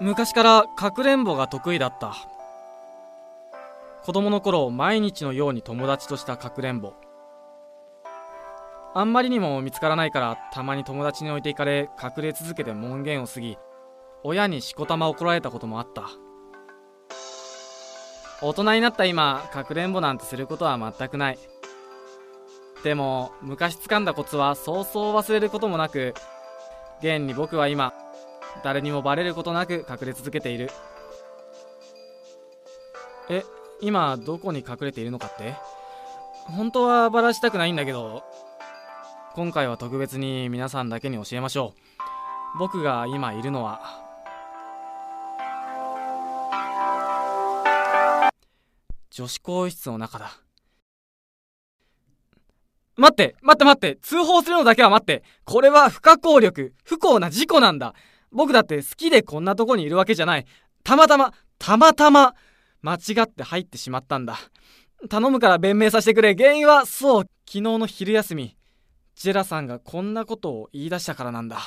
昔からかくれんぼが得意だった。子供の頃、毎日のように友達としたかくれんぼ。あんまりにも見つからないから、たまに友達に置いていかれ、隠れ続けて門限を過ぎ、親にしこたま怒られたこともあった。大人になった今、かくれんぼなんてすることは全くない。でも昔掴んだコツはそうそう忘れることもなく、現に僕は今誰にもバレることなく隠れ続けている。今どこに隠れているのかって？本当はバラしたくないんだけど、今回は特別に皆さんだけに教えましょう。僕が今いるのは女子更衣室の中だ。待って、通報するのだけは待って。これは不可抗力、不幸な事故なんだ。僕だって好きでこんなとこにいるわけじゃない。たまたま間違って入ってしまったんだ。頼むから弁明させてくれ。原因は、そう、昨日の昼休み、ジェラさんがこんなことを言い出したからなんだ。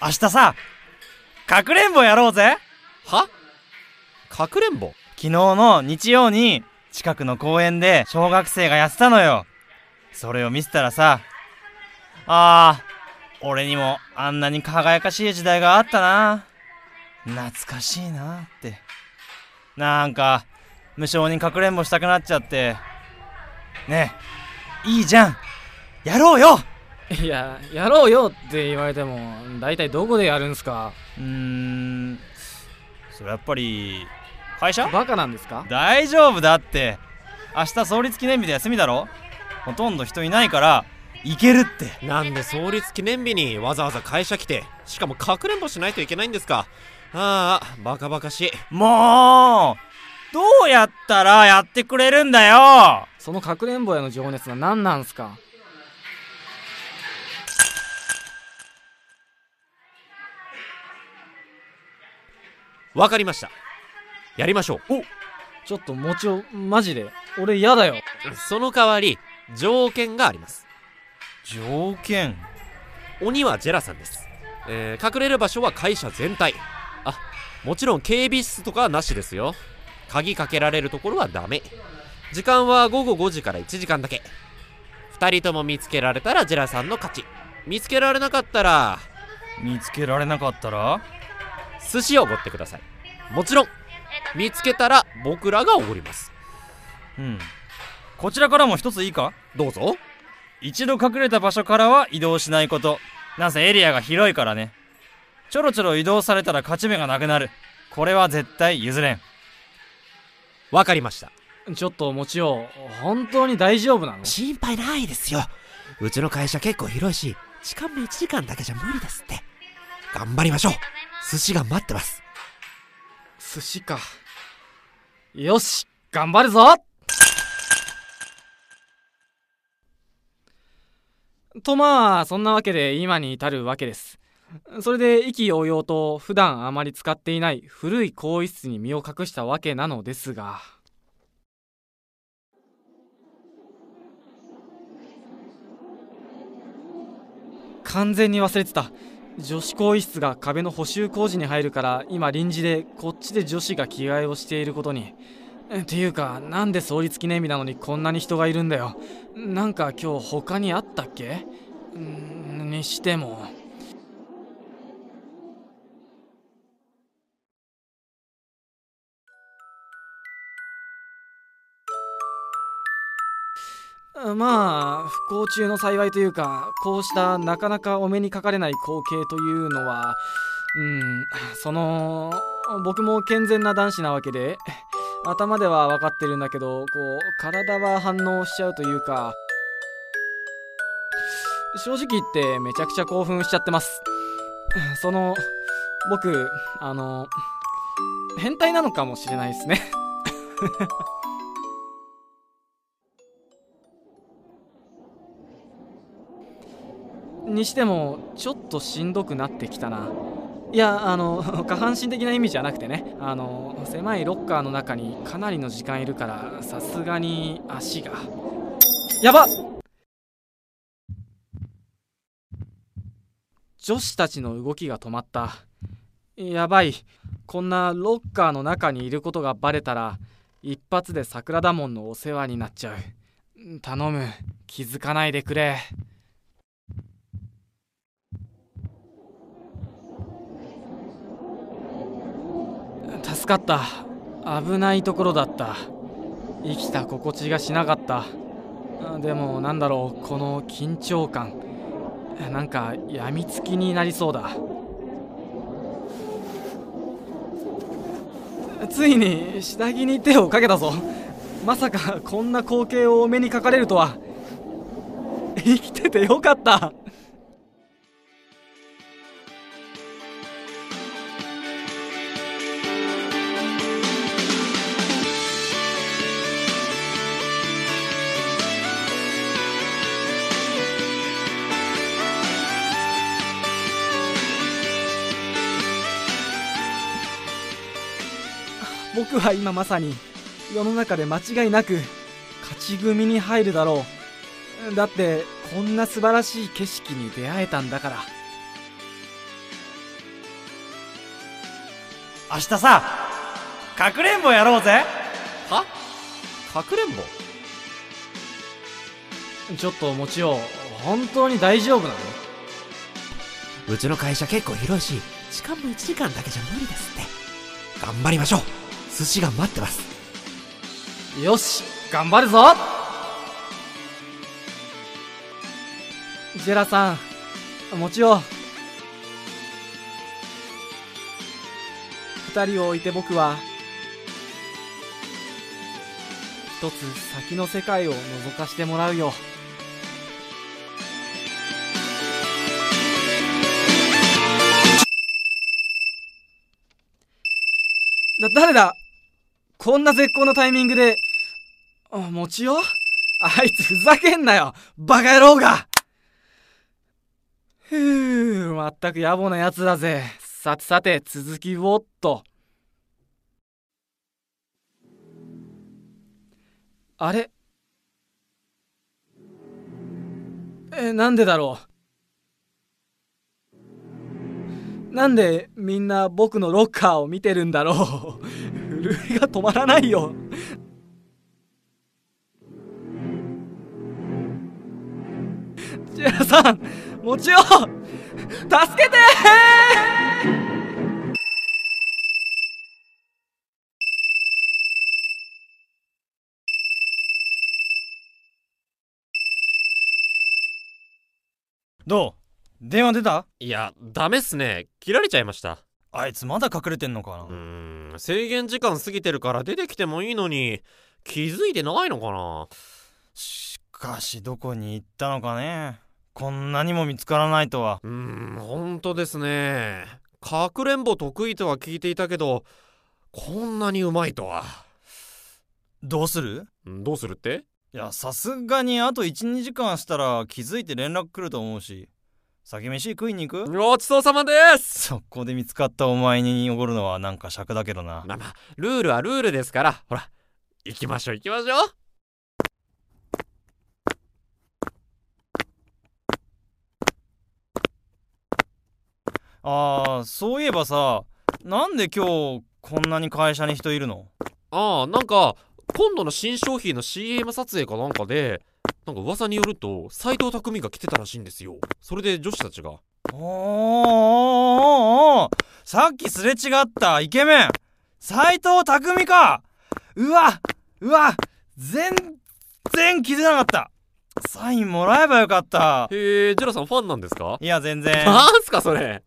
明日さ、かくれんぼやろうぜ。は？かくれんぼ？昨日の日曜に近くの公園で小学生がやってたのよ。それを見せたらさ、俺にもあんなに輝かしい時代があったな、懐かしいなって、なんか無性にかくれんぼしたくなっちゃって。ねえ、いいじゃん、やろうよ。いや、やろうよって言われても、大体どこでやるんすか？それやっぱり会社？バカなんですか？大丈夫だって、明日創立記念日で休みだろ。ほとんど人いないから行けるって。なんで創立記念日にわざわざ会社来て、しかもかくれんぼしないといけないんですか？バカバカしい。もうどうやったらやってくれるんだよ。そのかくれんぼへの情熱は何なんすか？わかりました。やりましょう。お、ちょっともちろん、マジで俺やだよ。その代わり条件があります。条件？鬼はジェラさんです、隠れる場所は会社全体。もちろん警備室とかはなしですよ。鍵かけられるところはダメ。時間は午後5時から1時間だけ。2人とも見つけられたらジェラさんの勝ち。見つけられなかったら寿司をおごってください。もちろん見つけたら僕らがおごります。こちらからも一ついいか？どうぞ。一度隠れた場所からは移動しないこと。なんせエリアが広いからね。ちょろちょろ移動されたら勝ち目がなくなる。これは絶対譲れん。わかりました。ちょっともちよ、本当に大丈夫なの？心配ないですよ。うちの会社結構広いし、時間も1時間だけじゃ無理ですって。頑張りましょう。寿司が待ってます。寿司か。よし、頑張るぞ。とまあ、そんなわけで今に至るわけです。それで意気揚々と普段あまり使っていない古い更衣室に身を隠したわけなのですが、完全に忘れてた。女子更衣室が壁の補修工事に入るから、今臨時でこっちで女子が着替えをしていることに。っていうか、なんで創立記念日なのにこんなに人がいるんだよ。なんか今日他にあったっけ？にしてもまあ不幸中の幸いというか、こうしたなかなかお目にかかれない光景というのは、僕も健全な男子なわけで、頭では分かってるんだけど、こう体は反応しちゃうというか、正直言ってめちゃくちゃ興奮しちゃってます。僕変態なのかもしれないですね。にしてもちょっとしんどくなってきたな。いや、下半身的な意味じゃなくてね、狭いロッカーの中にかなりの時間いるから、さすがに足がやばっ。女子たちの動きが止まった。やばい、こんなロッカーの中にいることがバレたら一発で桜田門のお世話になっちゃう。頼む、気づかないでくれ。助かった。危ないところだった。生きた心地がしなかった。でもなんだろう、この緊張感、なんかやみつきになりそうだ。ついに下着に手をかけたぞ。まさかこんな光景をお目にかかれるとは。生きててよかった。僕は今まさに世の中で間違いなく勝ち組に入るだろう。だってこんな素晴らしい景色に出会えたんだから。明日さ、かくれんぼやろうぜ。は？かくれんぼ？ちょっともちよう、本当に大丈夫なの？うちの会社結構広いし、時間も1時間だけじゃ無理ですって。頑張りましょう。寿司が待ってます。よし、頑張るぞ。ジェラさん、もちろん2人を置いて僕は一つ先の世界を覗かしてもらうよ。誰だ、こんな絶好のタイミングで。もちよ、あいつふざけんなよ、バカ野郎が。ふう、まったく野暮なやつだぜ。さてさて、続きをっと。あれ、なんでだろう。なんでみんな僕のロッカーを見てるんだろう。震えが止まらないよ。ジェラさん、もちよ、助けてー。どう、電話出た？いや、ダメっすね。切られちゃいました。あいつまだ隠れてんのかな。制限時間過ぎてるから出てきてもいいのに気づいてないのかな。しかしどこに行ったのかね。こんなにも見つからないとは。本当ですね。かくれんぼ得意とは聞いていたけど、こんなにうまいとは。どうする？どうするって？いや、さすがにあと 1,2 時間したら気づいて連絡来ると思うし、先飯食いに行く？ごちそうさまです。そこで見つかったお前におごるのはなんか尺だけどな。まあまあ、ルールはルールですから。ほら、行きましょう行きましょう。ああ、そういえばさ、なんで今日こんなに会社に人いるの？なんか今度の新商品の CM 撮影かなんかで、なんか噂によると斎藤匠が来てたらしいんですよ。それで女子たちが。おー、さっきすれ違ったイケメン斎藤匠か。うわ、全然気づかなかった。サインもらえばよかった。へえ、ジェラさんファンなんですか？いや、全然。なんすかそれ。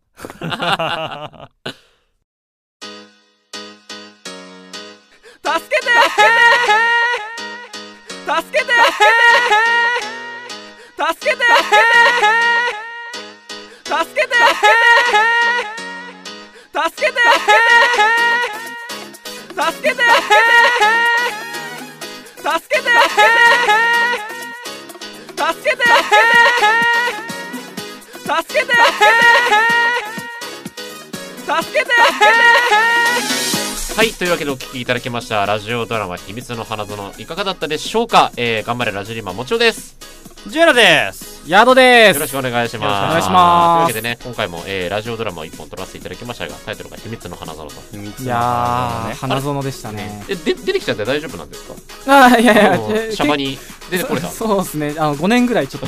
はい、というわけでお聞きいただきましたラジオドラマ秘密の花園、いかがだったでしょうか。頑張れラジリーマンもちろです。ジュエラです。ヤドです。よろしくお願いします。お願いします。というわけでね、今回も、ラジオドラマを一本撮らせていただきましたが、タイトルが秘密の花園と。いやー、花園でしたね。出てきちゃって大丈夫なんですか？いやいや、シャバに出てこれた。そうですね。5年ぐらいちょっと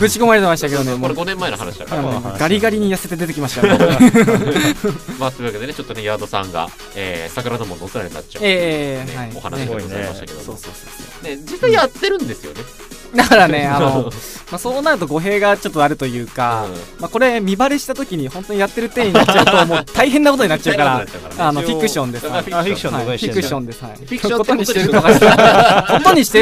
ぶち込まれてましたけどね。これ5年前の話だから。ガリガリに痩せて出てきましたね。まあというわけでね、ちょっとねヤドさんが桜の門のお世話になっちゃうお話でございましたけど、そうそうそう。ね、実際やってるんですよね。だからね、そうなると語弊がちょっとあるというか、これ見バレした時に本当にやってる点になっちゃうともう大変なことになっちゃうから、フィクションです。フィクションです。フィクションです。フィクションことにして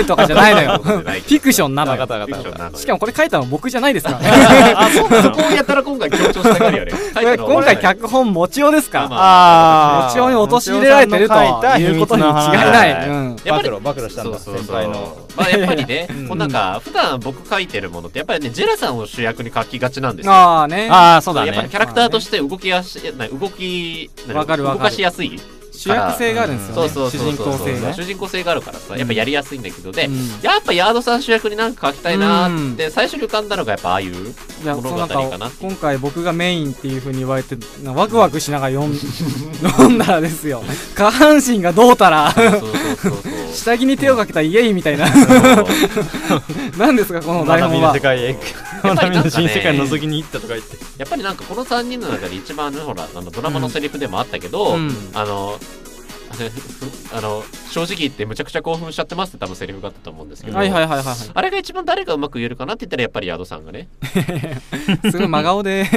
るとかじゃないのよ。フィクションなのよ。しかもこれ書いたの僕じゃないですからね。そこをやったら今回強調したがるよね。今回脚本もちおですから、もちおに陥れられてるということに違いない。暴露したんだ先輩の。やっぱりね、なんか普段僕書いてるものってやっぱりねジェラさんを主役に書きがちなんですよ。ああね。ああそうだね。やっぱりキャラクターとして動かしやすい。主役性があるんですよね。そうそうそう。主人公性があるからさ、やっぱやりやすいんだけどで、やっぱヤードさん主役になんか書きたいなーって最初に浮かんだのがやっぱああいう物語かな。今回僕がメインっていう風に言われてワクワクしながら読んだらですよ。下半身がどうたら。下着に手をかけたイエイみたいな何ですかこの台本は。真奈美の新世界覗きに行ったとか言って、やっぱりなんかこの3人の中で一番ね、ほらドラマのセリフでもあったけど、正直言ってむちゃくちゃ興奮しちゃってますって多分セリフがあったと思うんですけど、あれが一番誰がうまく言えるかなって言ったらやっぱりヤドさんがねすごい真顔で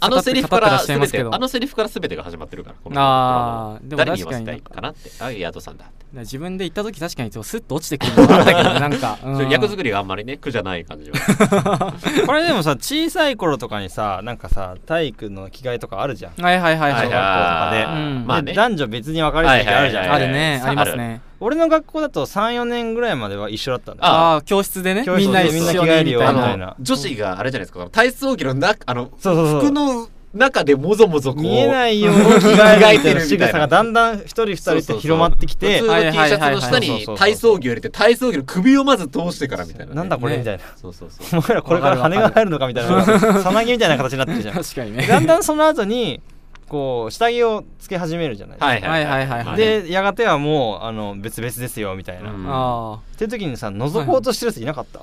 あのセリフから全てが始まってるから、誰に言わせたいかなって、ああヤドさんだって自分で言った時確かにスッと落ちてくるのがあったけど、なんか役作りがあんまりね苦じゃない感じは。これでもさ、小さい頃とかにさ、なんかさ体育の着替えとかあるじゃん、小学校とかで男女別に分かれる時あるじゃん。あるね、ありますね。俺の学校だと 3,4 年ぐらいまでは一緒だったんだ。ああ、教室でね、みんな着替えるよみたいな。女子があれじゃないですか、体操着の服の中でもぞもぞこう見えないように着替えてるみたいな、だんだん一人二人って広まってきて、普通の T シャツの下に体操着を入れて体操着の首をまず通してからみたいな、なんだこれみたいな、お前らこれから羽が入るのかみたいな、さなぎみたいな形になってるじゃん。確かにね。だんだんその後にこう下着をつけ始めるじゃないですか。でやがてはもう別々ですよみたいな。っていう時にさ、覗こうとしてるやついなかった？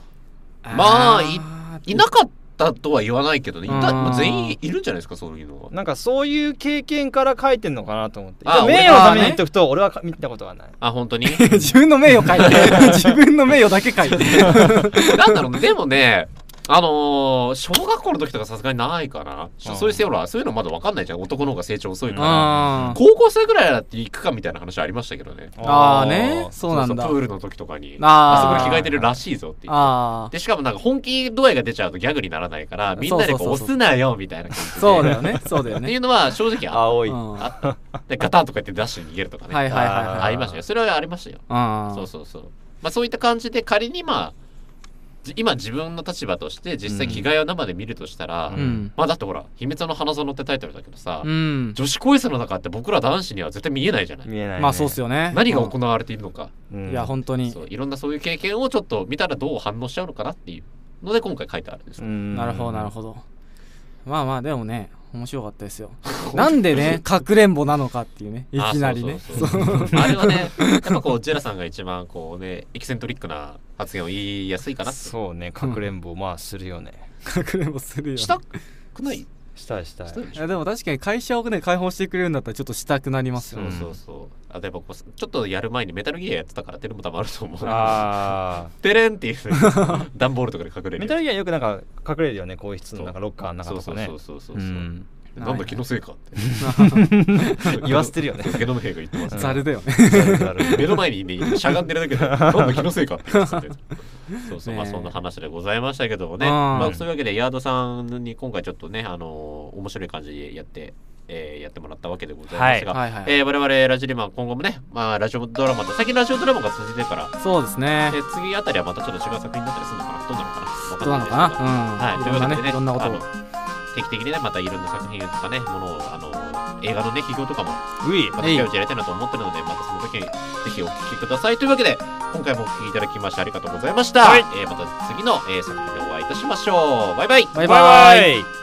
まあいなかったとは言わないけどね、全員いるんじゃないですか、そういうのは。なんかそういう経験から書いてんのかなと思って、名誉のために言っとくと俺は見たことがない。あ、本当に自分の名誉書いて、自分の名誉だけ書いて、なんだろう。でもね、小学校の時とかさすがにないかな。そういうのまだ分かんないじゃん。男の方が成長遅いから。高校生ぐらいだって行くかみたいな話ありましたけどね。ああね。そうなんだ。プールの時とかに。あそこに着替えてるらしいぞって言って。で、しかもなんか本気度合いが出ちゃうとギャグにならないから、みんなでこう押すなよみたいな感じで。そうだよね。そうだよね。っていうのは正直青い。で、ガタンとか言ってダッシュに逃げるとかね。ありましたよ。それはありましたよ。そうそうそう。まあそういった感じで仮に今自分の立場として実際着替えを生で見るとしたら、まあだってほら「秘密の花園」ってタイトルだけどさ、女子更衣室の中って僕ら男子には絶対見えないじゃない。見えないね。まあそうっすよね。何が行われているのか、いや本当にいろんなそういう経験をちょっと見たらどう反応しちゃうのかなっていうので今回書いてあるんです。なるほどなるほど。まあまあでもね、面白かったですよ。なんでね、かくれんぼなのかっていうね、いきなりね。あれはね、やっぱこうジェラさんが一番こうね、エキセントリックな発言を言いやすいかな。そうね、かくれんぼまあするよね。かくれんぼするよ。したくない？したいしたい。いやでも確かに会社をね開放してくれるんだったらちょっとしたくなりますよね。そうそうそう。あとやっぱこうちょっとやる前にメタルギアやってたからっていうのも多分あると思う。ああ。てれんっていう段ボールとかで隠れる。メタルギアよくなんか隠れるよね、更衣室の中ロッカーの中とかね。そうそうそうそうそう。なんだ気のせいかって言わせてるよね。ゲノム兵が言ってます。ザルだよね。目の前にしゃがんでるだけでなんだ気のせいかって言わせてる。そうそう、まあそんな話でございましたけどもね。まあそういうわけでヤードさんに今回ちょっとね面白い感じでやってもらったわけでございますが、我々ラジリマン今後もね、まあラジオドラマと最近ラジオドラマが続いてるから、そうですね、次あたりはまたちょっと違う作品だったりするのかな、どうなのかな、どうなのかな、はい、というわけでね、どんなことを定期的にね、またいろんな作品とかね、ものを映画のね批評とかもまた近いうちやりたいなと思ってるので、またその時にぜひお聞きくださいというわけで。今回もお聴きいただきましてありがとうございました。また次の作品でお会いいたしましょう。バイバイ。バイバイ。